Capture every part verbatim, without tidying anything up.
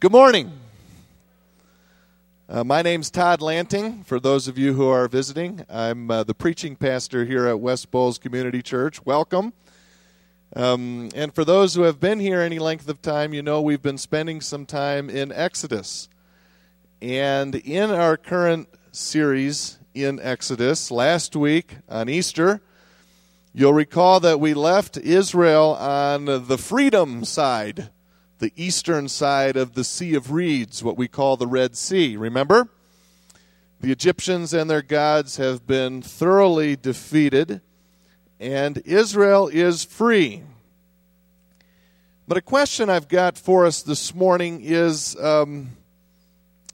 Good morning. Uh, my name's Todd Lanting. For those of you who are visiting, I'm uh, the preaching pastor here at West Bowles Community Church. Welcome. Um, and for those who have been here any length of time, you know we've been spending some time in Exodus. And in our current series in Exodus, last week on Easter, you'll recall that we left Israel on the freedom side, the eastern side of the Sea of Reeds, what we call the Red Sea. Remember? The Egyptians and their gods have been thoroughly defeated, and Israel is free. But a question I've got for us this morning is, um,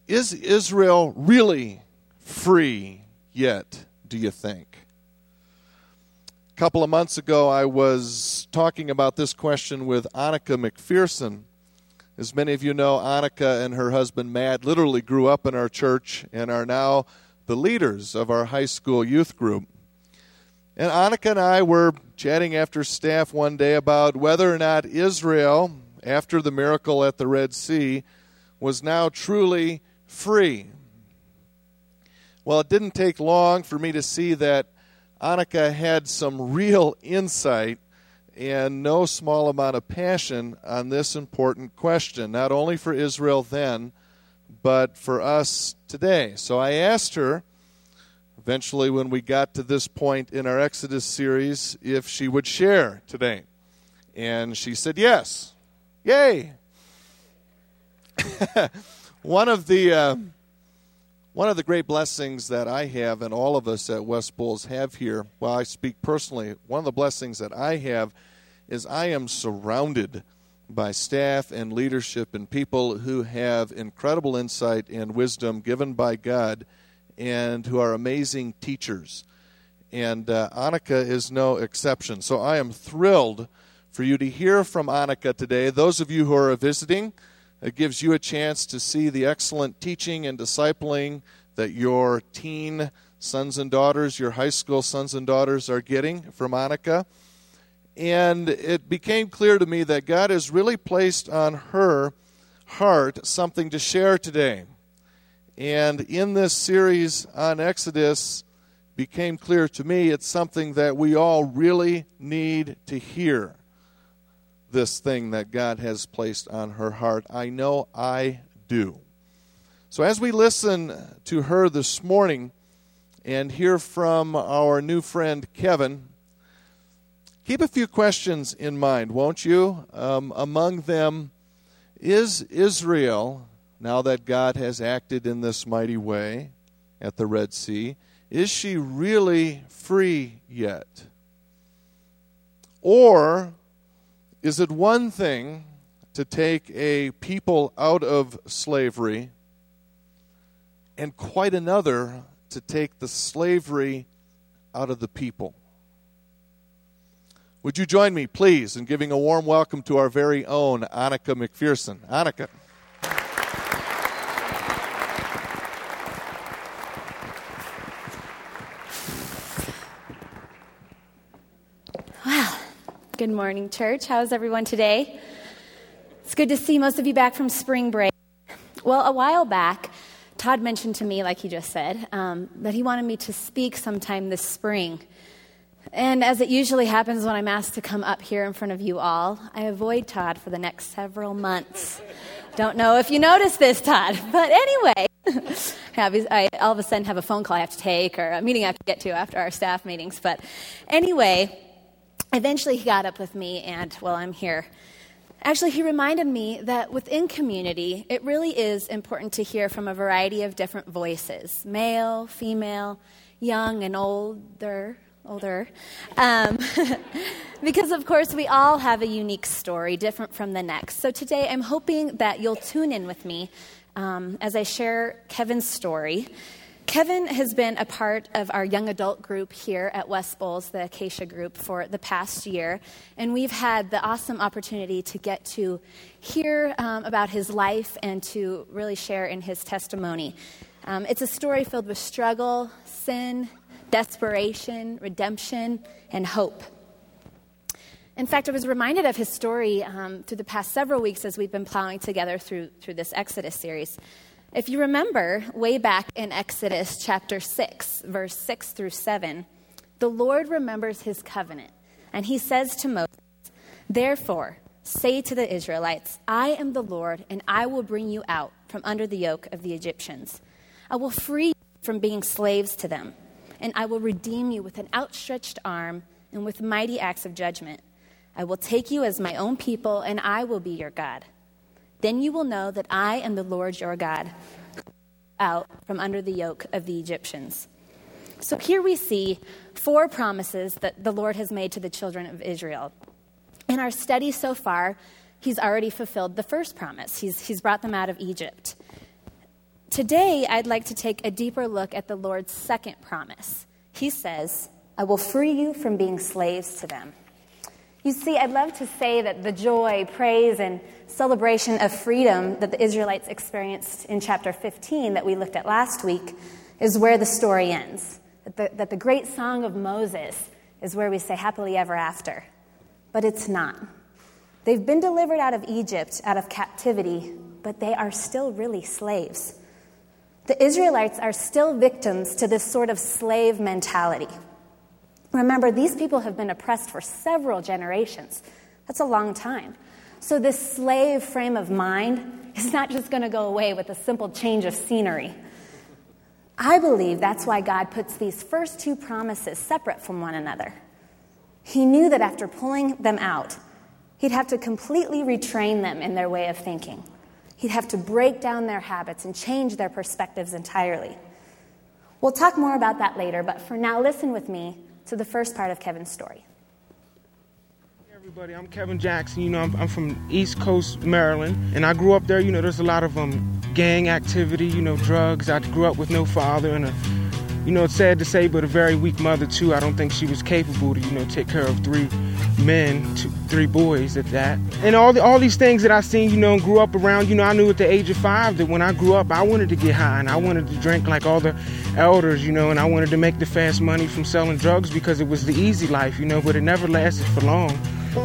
is Israel really free yet, do you think? A couple of months ago, I was talking about this question with Annika McPherson. As many of you know, Annika and her husband, Matt, literally grew up in our church and are now the leaders of our high school youth group. And Annika and I were chatting after staff one day about whether or not Israel, after the miracle at the Red Sea, was now truly free. Well, it didn't take long for me to see that Annika had some real insight and no small amount of passion on this important question, not only for Israel then, but for us today. So I asked her, eventually when we got to this point in our Exodus series, if she would share today. And she said yes. Yay! One of the uh, one of the great blessings that I have, and all of us at West Bowles have here, well, I speak personally, one of the blessings that I have is I am surrounded by staff and leadership and people who have incredible insight and wisdom given by God and who are amazing teachers. And uh, Annika is no exception. So I am thrilled for you to hear from Annika today. Those of you who are visiting, it gives you a chance to see the excellent teaching and discipling that your teen sons and daughters, your high school sons and daughters are getting from Annika. And it became clear to me that God has really placed on her heart something to share today. And in this series on Exodus, became clear to me it's something that we all really need to hear. This thing that God has placed on her heart. I know I do. So as we listen to her this morning and hear from our new friend Kevin, keep a few questions in mind, won't you? Um, among them, is Israel, now that God has acted in this mighty way at the Red Sea, is she really free yet? Or is it one thing to take a people out of slavery and quite another to take the slavery out of the people? Would you join me, please, in giving a warm welcome to our very own Annika McPherson. Annika. Good morning, church. How's everyone today? It's good to see most of you back from spring break. Well, a while back, Todd mentioned to me, like he just said, um, that he wanted me to speak sometime this spring. And as it usually happens when I'm asked to come up here in front of you all, I avoid Todd for the next several months. Don't know if you noticed this, Todd, but anyway, I all of a sudden have a phone call I have to take or a meeting I have to get to after our staff meetings. But anyway, eventually, he got up with me, and, well, I'm here. Actually, he reminded me that within community, it really is important to hear from a variety of different voices, male, female, young, and older, older, um, because, of course, we all have a unique story, different from the next. So today, I'm hoping that you'll tune in with me um, as I share Kevin's story. Kevin has been a part of our young adult group here at West Bowles, the Acacia group, for the past year, and we've had the awesome opportunity to get to hear um, about his life and to really share in his testimony. Um, it's a story filled with struggle, sin, desperation, redemption, and hope. In fact, I was reminded of his story um, through the past several weeks as we've been plowing together through through this Exodus series. If you remember, way back in Exodus chapter six, verse six through seven, the Lord remembers his covenant, and he says to Moses, "Therefore, say to the Israelites, I am the Lord, and I will bring you out from under the yoke of the Egyptians. I will free you from being slaves to them, and I will redeem you with an outstretched arm and with mighty acts of judgment. I will take you as my own people, and I will be your God. Then you will know that I am the Lord your God, out from under the yoke of the Egyptians." So here we see four promises that the Lord has made to the children of Israel. In our study so far, he's already fulfilled the first promise. He's, he's brought them out of Egypt. Today, I'd like to take a deeper look at the Lord's second promise. He says, "I will free you from being slaves to them." You see, I'd love to say that the joy, praise, and celebration of freedom that the Israelites experienced in chapter fifteen that we looked at last week is where the story ends, that the, that the great song of Moses is where we say happily ever after. But it's not. They've been delivered out of Egypt, out of captivity, but they are still really slaves. The Israelites are still victims to this sort of slave mentality. Remember, these people have been oppressed for several generations. That's a long time. So this slave frame of mind is not just going to go away with a simple change of scenery. I believe that's why God puts these first two promises separate from one another. He knew that after pulling them out, he'd have to completely retrain them in their way of thinking. He'd have to break down their habits and change their perspectives entirely. We'll talk more about that later, but for now, listen with me to the first part of Kevin's story. Hey everybody, I'm Kevin Jackson. You know, I'm, I'm from East Coast, Maryland, and I grew up there. You know, there's a lot of um, gang activity, you know, drugs. I grew up with no father and a, you know, it's sad to say, but a very weak mother too. I don't think she was capable to, you know, take care of three men, two, three boys at that. And all the, all these things that I seen, you know, and grew up around, you know, I knew at the age of five that when I grew up, I wanted to get high and I wanted to drink like all the elders, you know, and I wanted to make the fast money from selling drugs because it was the easy life, you know, but it never lasted for long.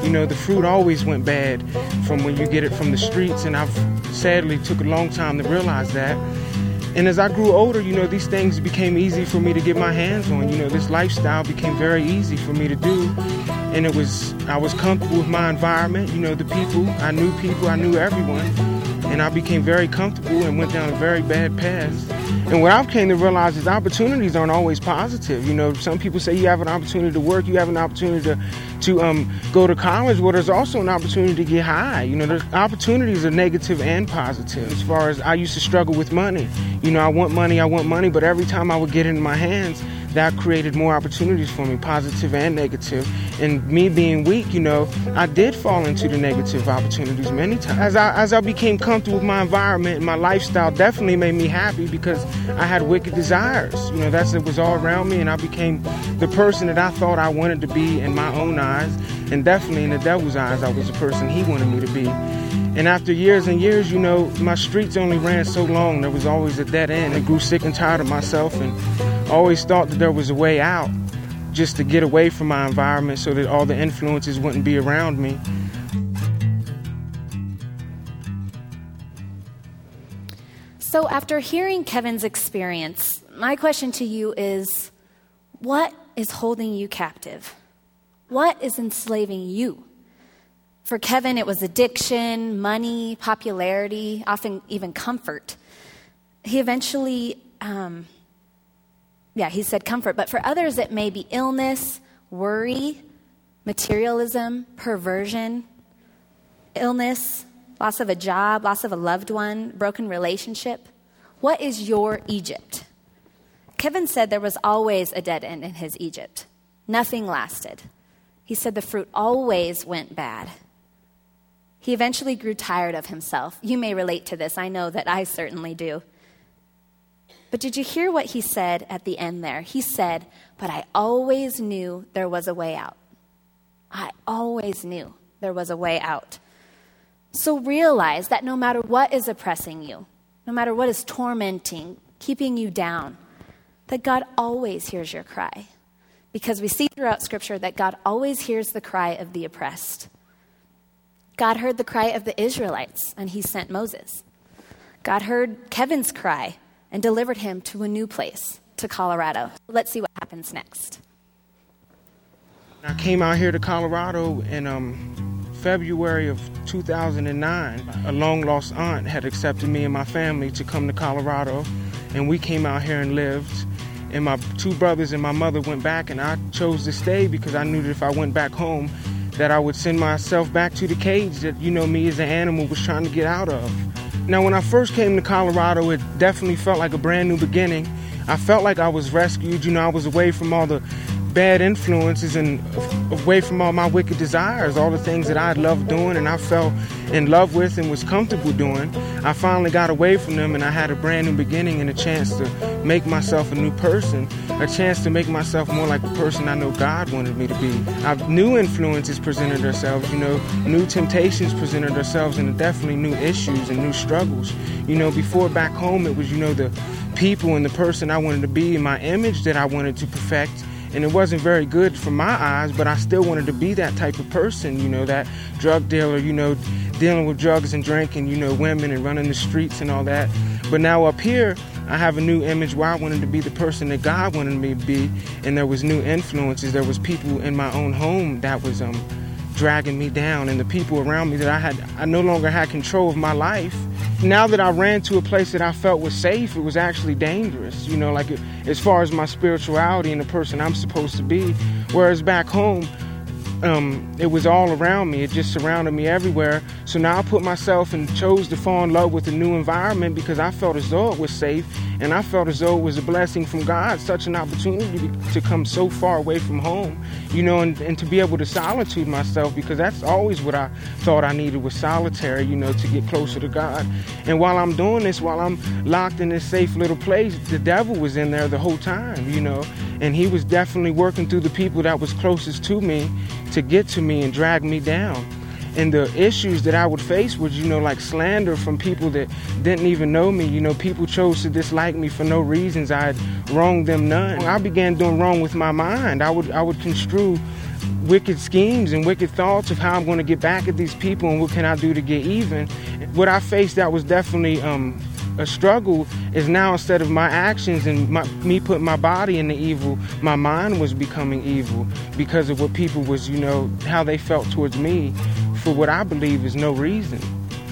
You know, the fruit always went bad from when you get it from the streets, and I've sadly took a long time to realize that. And as I grew older, you know, these things became easy for me to get my hands on. You know, this lifestyle became very easy for me to do. And it was, I was comfortable with my environment, you know, the people. I knew people, I knew everyone. And I became very comfortable and went down a very bad path. And what I've came to realize is opportunities aren't always positive. You know, some people say you have an opportunity to work, you have an opportunity to, to um, go to college. Well, there's also an opportunity to get high. You know, there's opportunities are negative and positive. As far as I used to struggle with money. You know, I want money, I want money, but every time I would get it in my hands, that created more opportunities for me, positive and negative. And me being weak, you know, I did fall into the negative opportunities many times. As I as I became comfortable with my environment, my lifestyle definitely made me happy because I had wicked desires. You know, that's it was all around me, and I became the person that I thought I wanted to be in my own eyes, and definitely in the devil's eyes, I was the person he wanted me to be. And after years and years, you know, my streets only ran so long. There was always a dead end. I grew sick and tired of myself and always thought that there was a way out just to get away from my environment so that all the influences wouldn't be around me. So after hearing Kevin's experience, my question to you is, what is holding you captive? What is enslaving you? For Kevin, it was addiction, money, popularity, often even comfort. He eventually, um, yeah, he said comfort. But for others, it may be illness, worry, materialism, perversion, illness, loss of a job, loss of a loved one, broken relationship. What is your Egypt? Kevin said there was always a dead end in his Egypt. Nothing lasted. He said the fruit always went bad. He eventually grew tired of himself. You may relate to this. I know that I certainly do. But did you hear what he said at the end there? He said, "But I always knew there was a way out. I always knew there was a way out." So realize that no matter what is oppressing you, no matter what is tormenting, keeping you down, that God always hears your cry. because we see throughout Scripture that God always hears the cry of the oppressed. God heard the cry of the Israelites, and he sent Moses. God heard Kevin's cry and delivered him to a new place, to Colorado. Let's see what happens next. I came out here to Colorado in um, February of two thousand nine. A long-lost aunt had accepted me and my family to come to Colorado, and we came out here and lived. And my two brothers and my mother went back, and I chose to stay because I knew that if I went back home, that I would send myself back to the cage that, you know, me as an animal was trying to get out of. Now, when I first came to Colorado, it definitely felt like a brand new beginning. I felt like I was rescued. You know, I was away from all the bad influences and away from all my wicked desires, all the things that I loved doing and I fell in love with and was comfortable doing. I finally got away from them, and I had a brand new beginning and a chance to make myself a new person, a chance to make myself more like the person I know God wanted me to be. I've, new influences presented themselves, you know, new temptations presented themselves, and definitely new issues and new struggles. You know, before back home, it was, you know, the people and the person I wanted to be and my image that I wanted to perfect. And it wasn't very good for my eyes, but I still wanted to be that type of person, you know, that drug dealer, you know, dealing with drugs and drinking, you know, women and running the streets and all that. But now up here, I have a new image where I wanted to be the person that God wanted me to be. And there was new influences. There was people in my own home that was um, dragging me down, and the people around me that I had, I no longer had control of my life. Now that I ran to a place that I felt was safe, it was actually dangerous, you know, like it, as far as my spirituality and the person I'm supposed to be. Whereas back home, um, it was all around me. It just surrounded me everywhere. So now I put myself and chose to fall in love with a new environment because I felt as though it was safe, and I felt as though it was a blessing from God, such an opportunity to come so far away from home, you know, and, and to be able to solitude myself, because that's always what I thought I needed was solitary, you know, to get closer to God. And while I'm doing this, while I'm locked in this safe little place, the devil was in there the whole time, you know, and he was definitely working through the people that was closest to me to get to me and drag me down. And the issues that I would face was, you know, like slander from people that didn't even know me. You know, people chose to dislike me for no reasons. I had wronged them none. I began doing wrong with my mind. I would I would construe wicked schemes and wicked thoughts of how I'm going to get back at these people and what can I do to get even. What I faced that was definitely um, a struggle is now, instead of my actions and my, me putting my body into evil, my mind was becoming evil because of what people was, you know, how they felt towards me, for what I believe is no reason.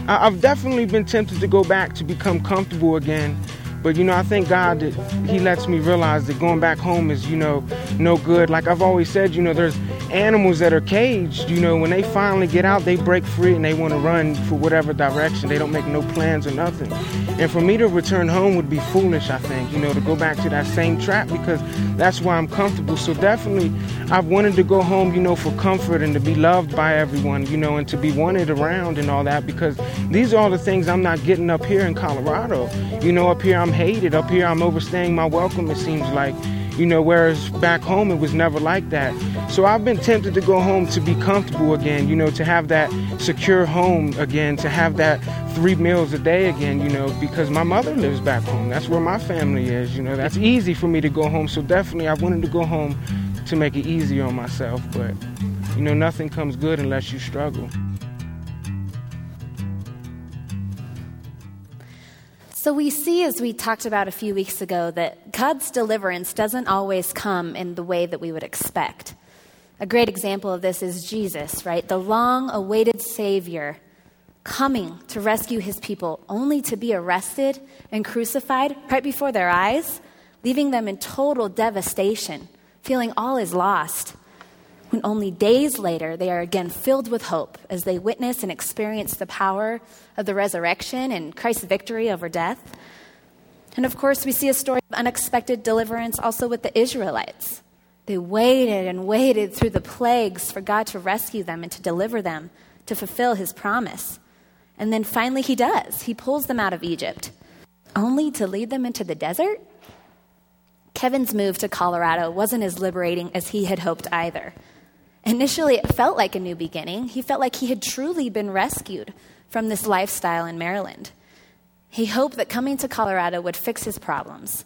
I've definitely been tempted to go back to become comfortable again, but, you know, I thank God that he lets me realize that going back home is, you know, no good. Like I've always said, you know, there's animals that are caged, you know, when they finally get out, they break free and they want to run for whatever direction. They don't make no plans or nothing. And for me to return home would be foolish, I think, you know, to go back to that same trap, because that's why I'm comfortable. So definitely I've wanted to go home, you know, for comfort and to be loved by everyone, you know, and to be wanted around and all that, because these are all the things I'm not getting up here in Colorado. You know, up here I'm hated. Up here I'm overstaying my welcome, it seems like. You know, whereas back home, it was never like that. So I've been tempted to go home to be comfortable again, you know, to have that secure home again, to have that three meals a day again, you know, because my mother lives back home. That's where my family is, you know. That's easy for me to go home. So definitely I wanted to go home to make it easy on myself. But, you know, nothing comes good unless you struggle. So we see, as we talked about a few weeks ago, that God's deliverance doesn't always come in the way that we would expect. A great example of this is Jesus, right? The long-awaited Savior coming to rescue his people, only to be arrested and crucified right before their eyes, leaving them in total devastation, feeling all is lost. When only days later, they are again filled with hope as they witness and experience the power of the resurrection and Christ's victory over death. And of course, we see a story of unexpected deliverance also with the Israelites. They waited and waited through the plagues for God to rescue them and to deliver them, to fulfill his promise. And then finally he does. He pulls them out of Egypt, only to lead them into the desert? Kevin's move to Colorado wasn't as liberating as he had hoped either. Initially, it felt like a new beginning. He felt like he had truly been rescued from this lifestyle in Maryland. He hoped that coming to Colorado would fix his problems.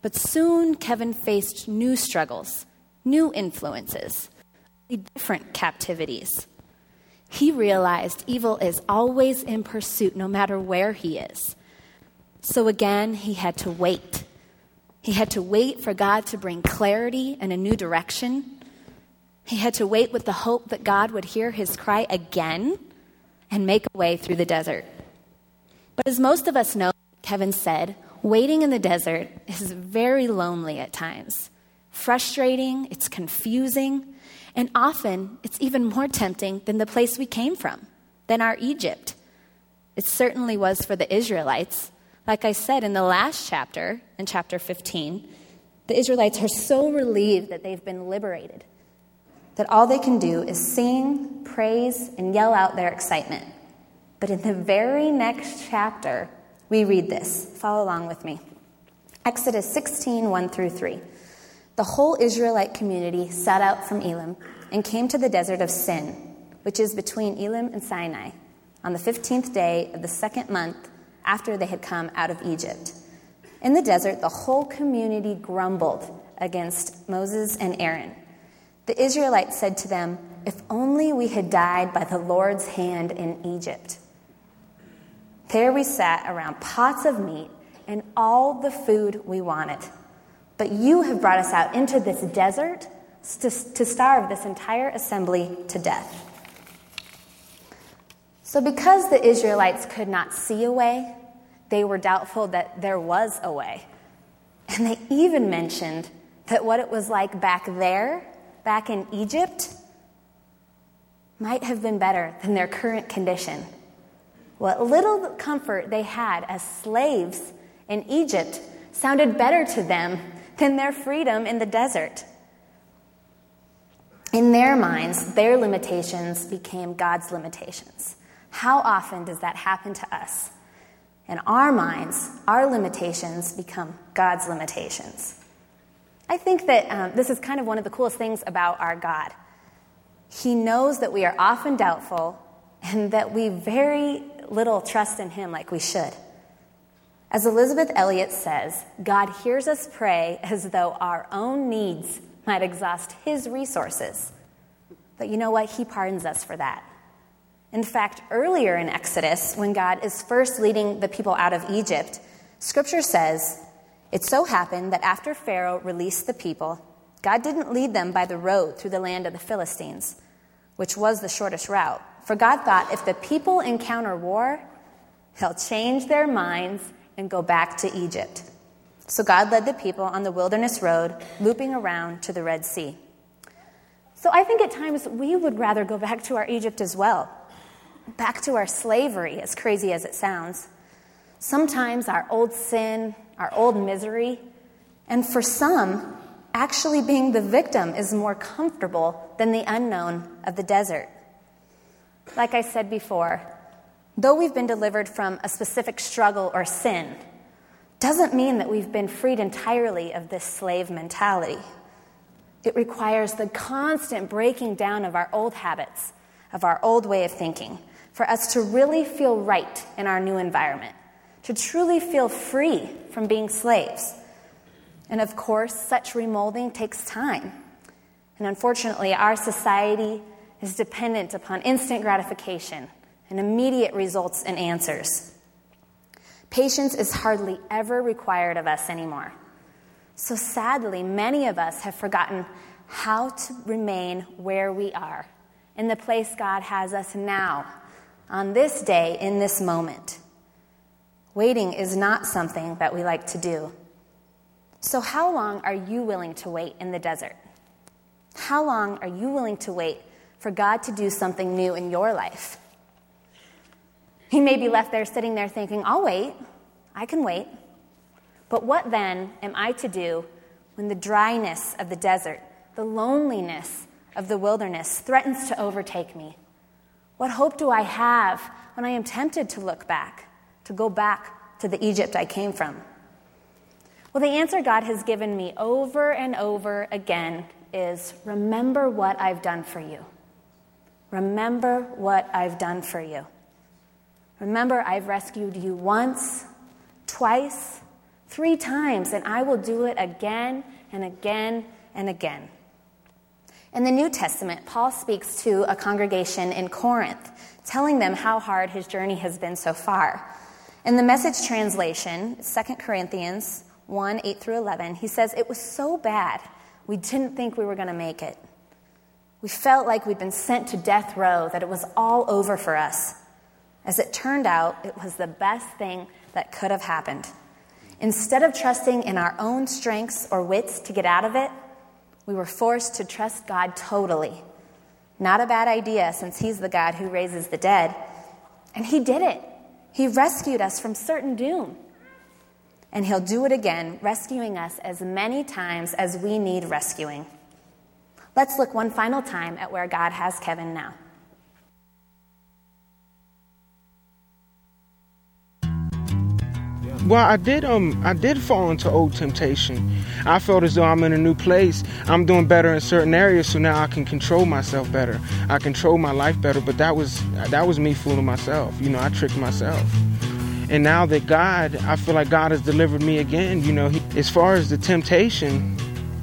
But soon, Kevin faced new struggles new influences, different captivities. He realized evil is always in pursuit, no matter where he is. So again, he had to wait. He had to wait for God to bring clarity and a new direction. He had to wait with the hope that God would hear his cry again and make a way through the desert. But as most of us know, Kevin said, waiting in the desert is very lonely at times. Frustrating, it's confusing, and often, it's even more tempting than the place we came from, than our Egypt. It certainly was for the Israelites. Like I said in the last chapter, in chapter fifteen, the Israelites are so relieved that they've been liberated, that all they can do is sing, praise, and yell out their excitement. But in the very next chapter, we read this. Follow along with me. Exodus sixteen, one through three. The whole Israelite community set out from Elim and came to the desert of Sin, which is between Elim and Sinai, on the fifteenth day of the second month after they had come out of Egypt. In the desert, the whole community grumbled against Moses and Aaron. The Israelites said to them, "If only we had died by the Lord's hand in Egypt. There we sat around pots of meat and all the food we wanted. But you have brought us out into this desert to, to starve this entire assembly to death." So because the Israelites could not see a way, they were doubtful that there was a way. And they even mentioned that what it was like back there, back in Egypt, might have been better than their current condition. What little comfort they had as slaves in Egypt sounded better to them than their freedom in the desert. In their minds, their limitations became God's limitations. How often does that happen to us? In our minds, our limitations become God's limitations. I think that um, this is kind of one of the coolest things about our God. He knows that we are often doubtful and that we very little trust in him like we should. As Elizabeth Elliot says, God hears us pray as though our own needs might exhaust his resources. But you know what? He pardons us for that. In fact, earlier in Exodus, when God is first leading the people out of Egypt, Scripture says, "It so happened that after Pharaoh released the people, God didn't lead them by the road through the land of the Philistines, which was the shortest route. For God thought, if the people encounter war, they'll change their minds and go back to Egypt. So God led the people on the wilderness road, looping around to the Red Sea." So I think at times we would rather go back to our Egypt as well, back to our slavery, as crazy as it sounds. Sometimes our old sin, our old misery, and for some, actually being the victim is more comfortable than the unknown of the desert. Like I said before, though we've been delivered from a specific struggle or sin, doesn't mean that we've been freed entirely of this slave mentality. It requires the constant breaking down of our old habits, of our old way of thinking, for us to really feel right in our new environment, to truly feel free from being slaves. And of course, such remolding takes time. And unfortunately, our society is dependent upon instant gratification and immediate results and answers. Patience is hardly ever required of us anymore. So sadly, many of us have forgotten how to remain where we are, in the place God has us now, on this day, in this moment. Waiting is not something that we like to do. So how long are you willing to wait in the desert? How long are you willing to wait for God to do something new in your life? He may be left there sitting there thinking, "I'll wait, I can wait." But what then am I to do when the dryness of the desert, the loneliness of the wilderness threatens to overtake me? What hope do I have when I am tempted to look back, to go back to the Egypt I came from? Well, the answer God has given me over and over again is, remember what I've done for you. Remember what I've done for you. Remember, I've rescued you once, twice, three times, and I will do it again and again and again. In the New Testament, Paul speaks to a congregation in Corinth, telling them how hard his journey has been so far. In the Message translation, Second Corinthians one, eight through eleven, he says, "It was so bad, we didn't think we were going to make it. We felt like we'd been sent to death row, that it was all over for us. As it turned out, it was the best thing that could have happened. Instead of trusting in our own strengths or wits to get out of it, we were forced to trust God totally. Not a bad idea, since he's the God who raises the dead. And he did it. He rescued us from certain doom. And he'll do it again, rescuing us as many times as we need rescuing." Let's look one final time at where God has Kevin now. Well, I did um I did fall into old temptation. I felt as though I'm in a new place. I'm doing better in certain areas, so now I can control myself better. I control my life better, but that was that was me fooling myself. You know, I tricked myself. And now that God, I feel like God has delivered me again. You know, he, as far as the temptation,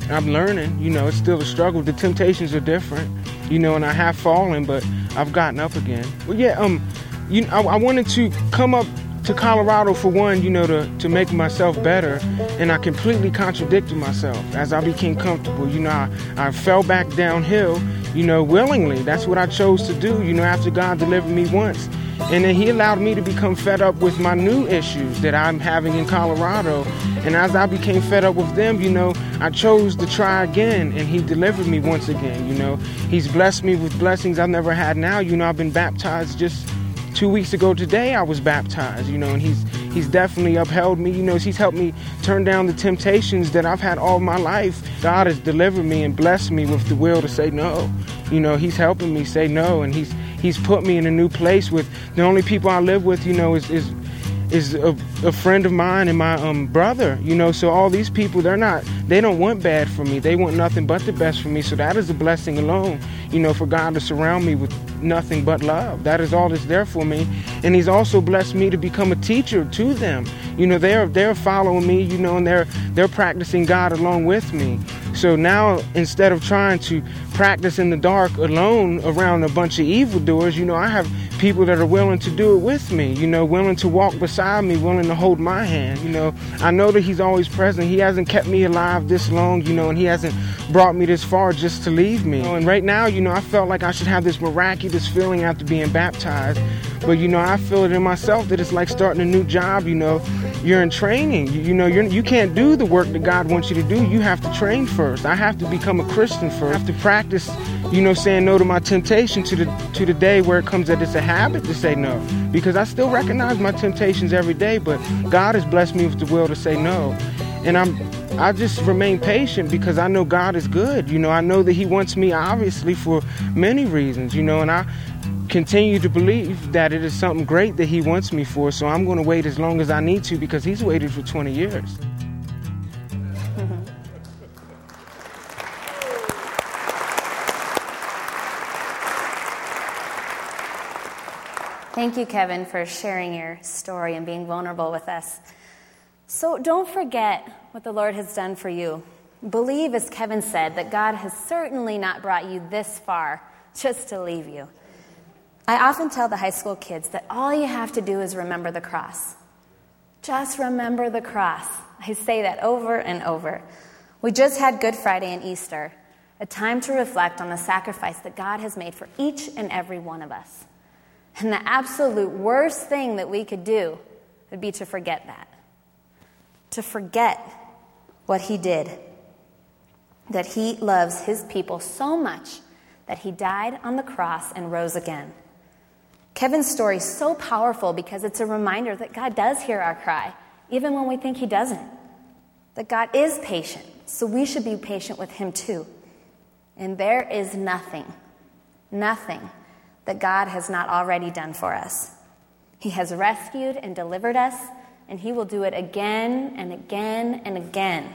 I'm learning. You know, it's still a struggle. The temptations are different. You know, and I have fallen, but I've gotten up again. Well, yeah, um, you I, I wanted to come up to Colorado for one, you know, to, to make myself better, and I completely contradicted myself as I became comfortable. You know, I, I fell back downhill, you know, willingly. That's what I chose to do, you know, after God delivered me once. And then he allowed me to become fed up with my new issues that I'm having in Colorado. And as I became fed up with them, you know, I chose to try again, and he delivered me once again, you know. He's blessed me with blessings I've never had now. You know, I've been baptized just Two weeks ago today I was baptized, you know, and he's he's definitely upheld me. You know, he's helped me turn down the temptations that I've had all my life. God has delivered me and blessed me with the will to say no. You know, he's helping me say no, and he's he's put me in a new place with the only people I live with, you know, is is, is a, a friend of mine and my um brother, you know, so all these people, they're not, they don't want bad for me. They want nothing but the best for me, so that is a blessing alone, you know, for God to surround me with nothing but love. That is all that's there for me. And he's also blessed me to become a teacher to them. You know, they're they're following me, you know, and they're they're practicing God along with me. So now, instead of trying to practice in the dark alone around a bunch of evildoers, you know, I have people that are willing to do it with me, you know, willing to walk beside me, willing to hold my hand. You know, I know that he's always present. He hasn't kept me alive this long, you know, and he hasn't brought me this far just to leave me. You know, and right now, you know, I felt like I should have this miraculous feeling after being baptized, but, you know, I feel it in myself that it's like starting a new job. You know, you're in training, you, you know, you're, you can't do the work that God wants you to do. You have to train first. I have to become a Christian first. I have to practice, you know, saying no to my temptation to the to the day where it comes that it's a habit to say no, because I still recognize my temptations every day, but God has blessed me with the will to say no. And I'm I just remain patient because I know God is good. You know, I know that he wants me, obviously, for many reasons, you know, and I continue to believe that it is something great that he wants me for. So I'm going to wait as long as I need to, because he's waited for twenty years. Thank you, Kevin, for sharing your story and being vulnerable with us. So don't forget what the Lord has done for you. Believe, as Kevin said, that God has certainly not brought you this far just to leave you. I often tell the high school kids that all you have to do is remember the cross. Just remember the cross. I say that over and over. We just had Good Friday and Easter, a time to reflect on the sacrifice that God has made for each and every one of us. And the absolute worst thing that we could do would be to forget that. To forget what he did. That he loves his people so much that he died on the cross and rose again. Kevin's story is so powerful because it's a reminder that God does hear our cry, even when we think he doesn't. That God is patient, so we should be patient with him too. And there is nothing, nothing that God has not already done for us. He has rescued and delivered us, and he will do it again and again and again.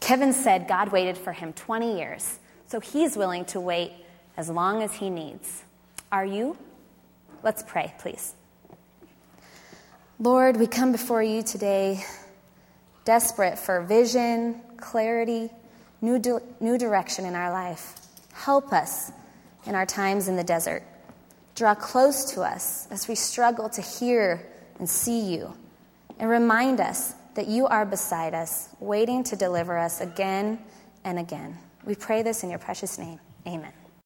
Kevin said God waited for him twenty years, so he's willing to wait as long as he needs. Are you? Let's pray, please. Lord, we come before you today desperate for vision, clarity, new, di- new direction in our life. Help us in our times in the desert. Draw close to us as we struggle to hear and see you. And remind us that you are beside us, waiting to deliver us again and again. We pray this in your precious name. Amen.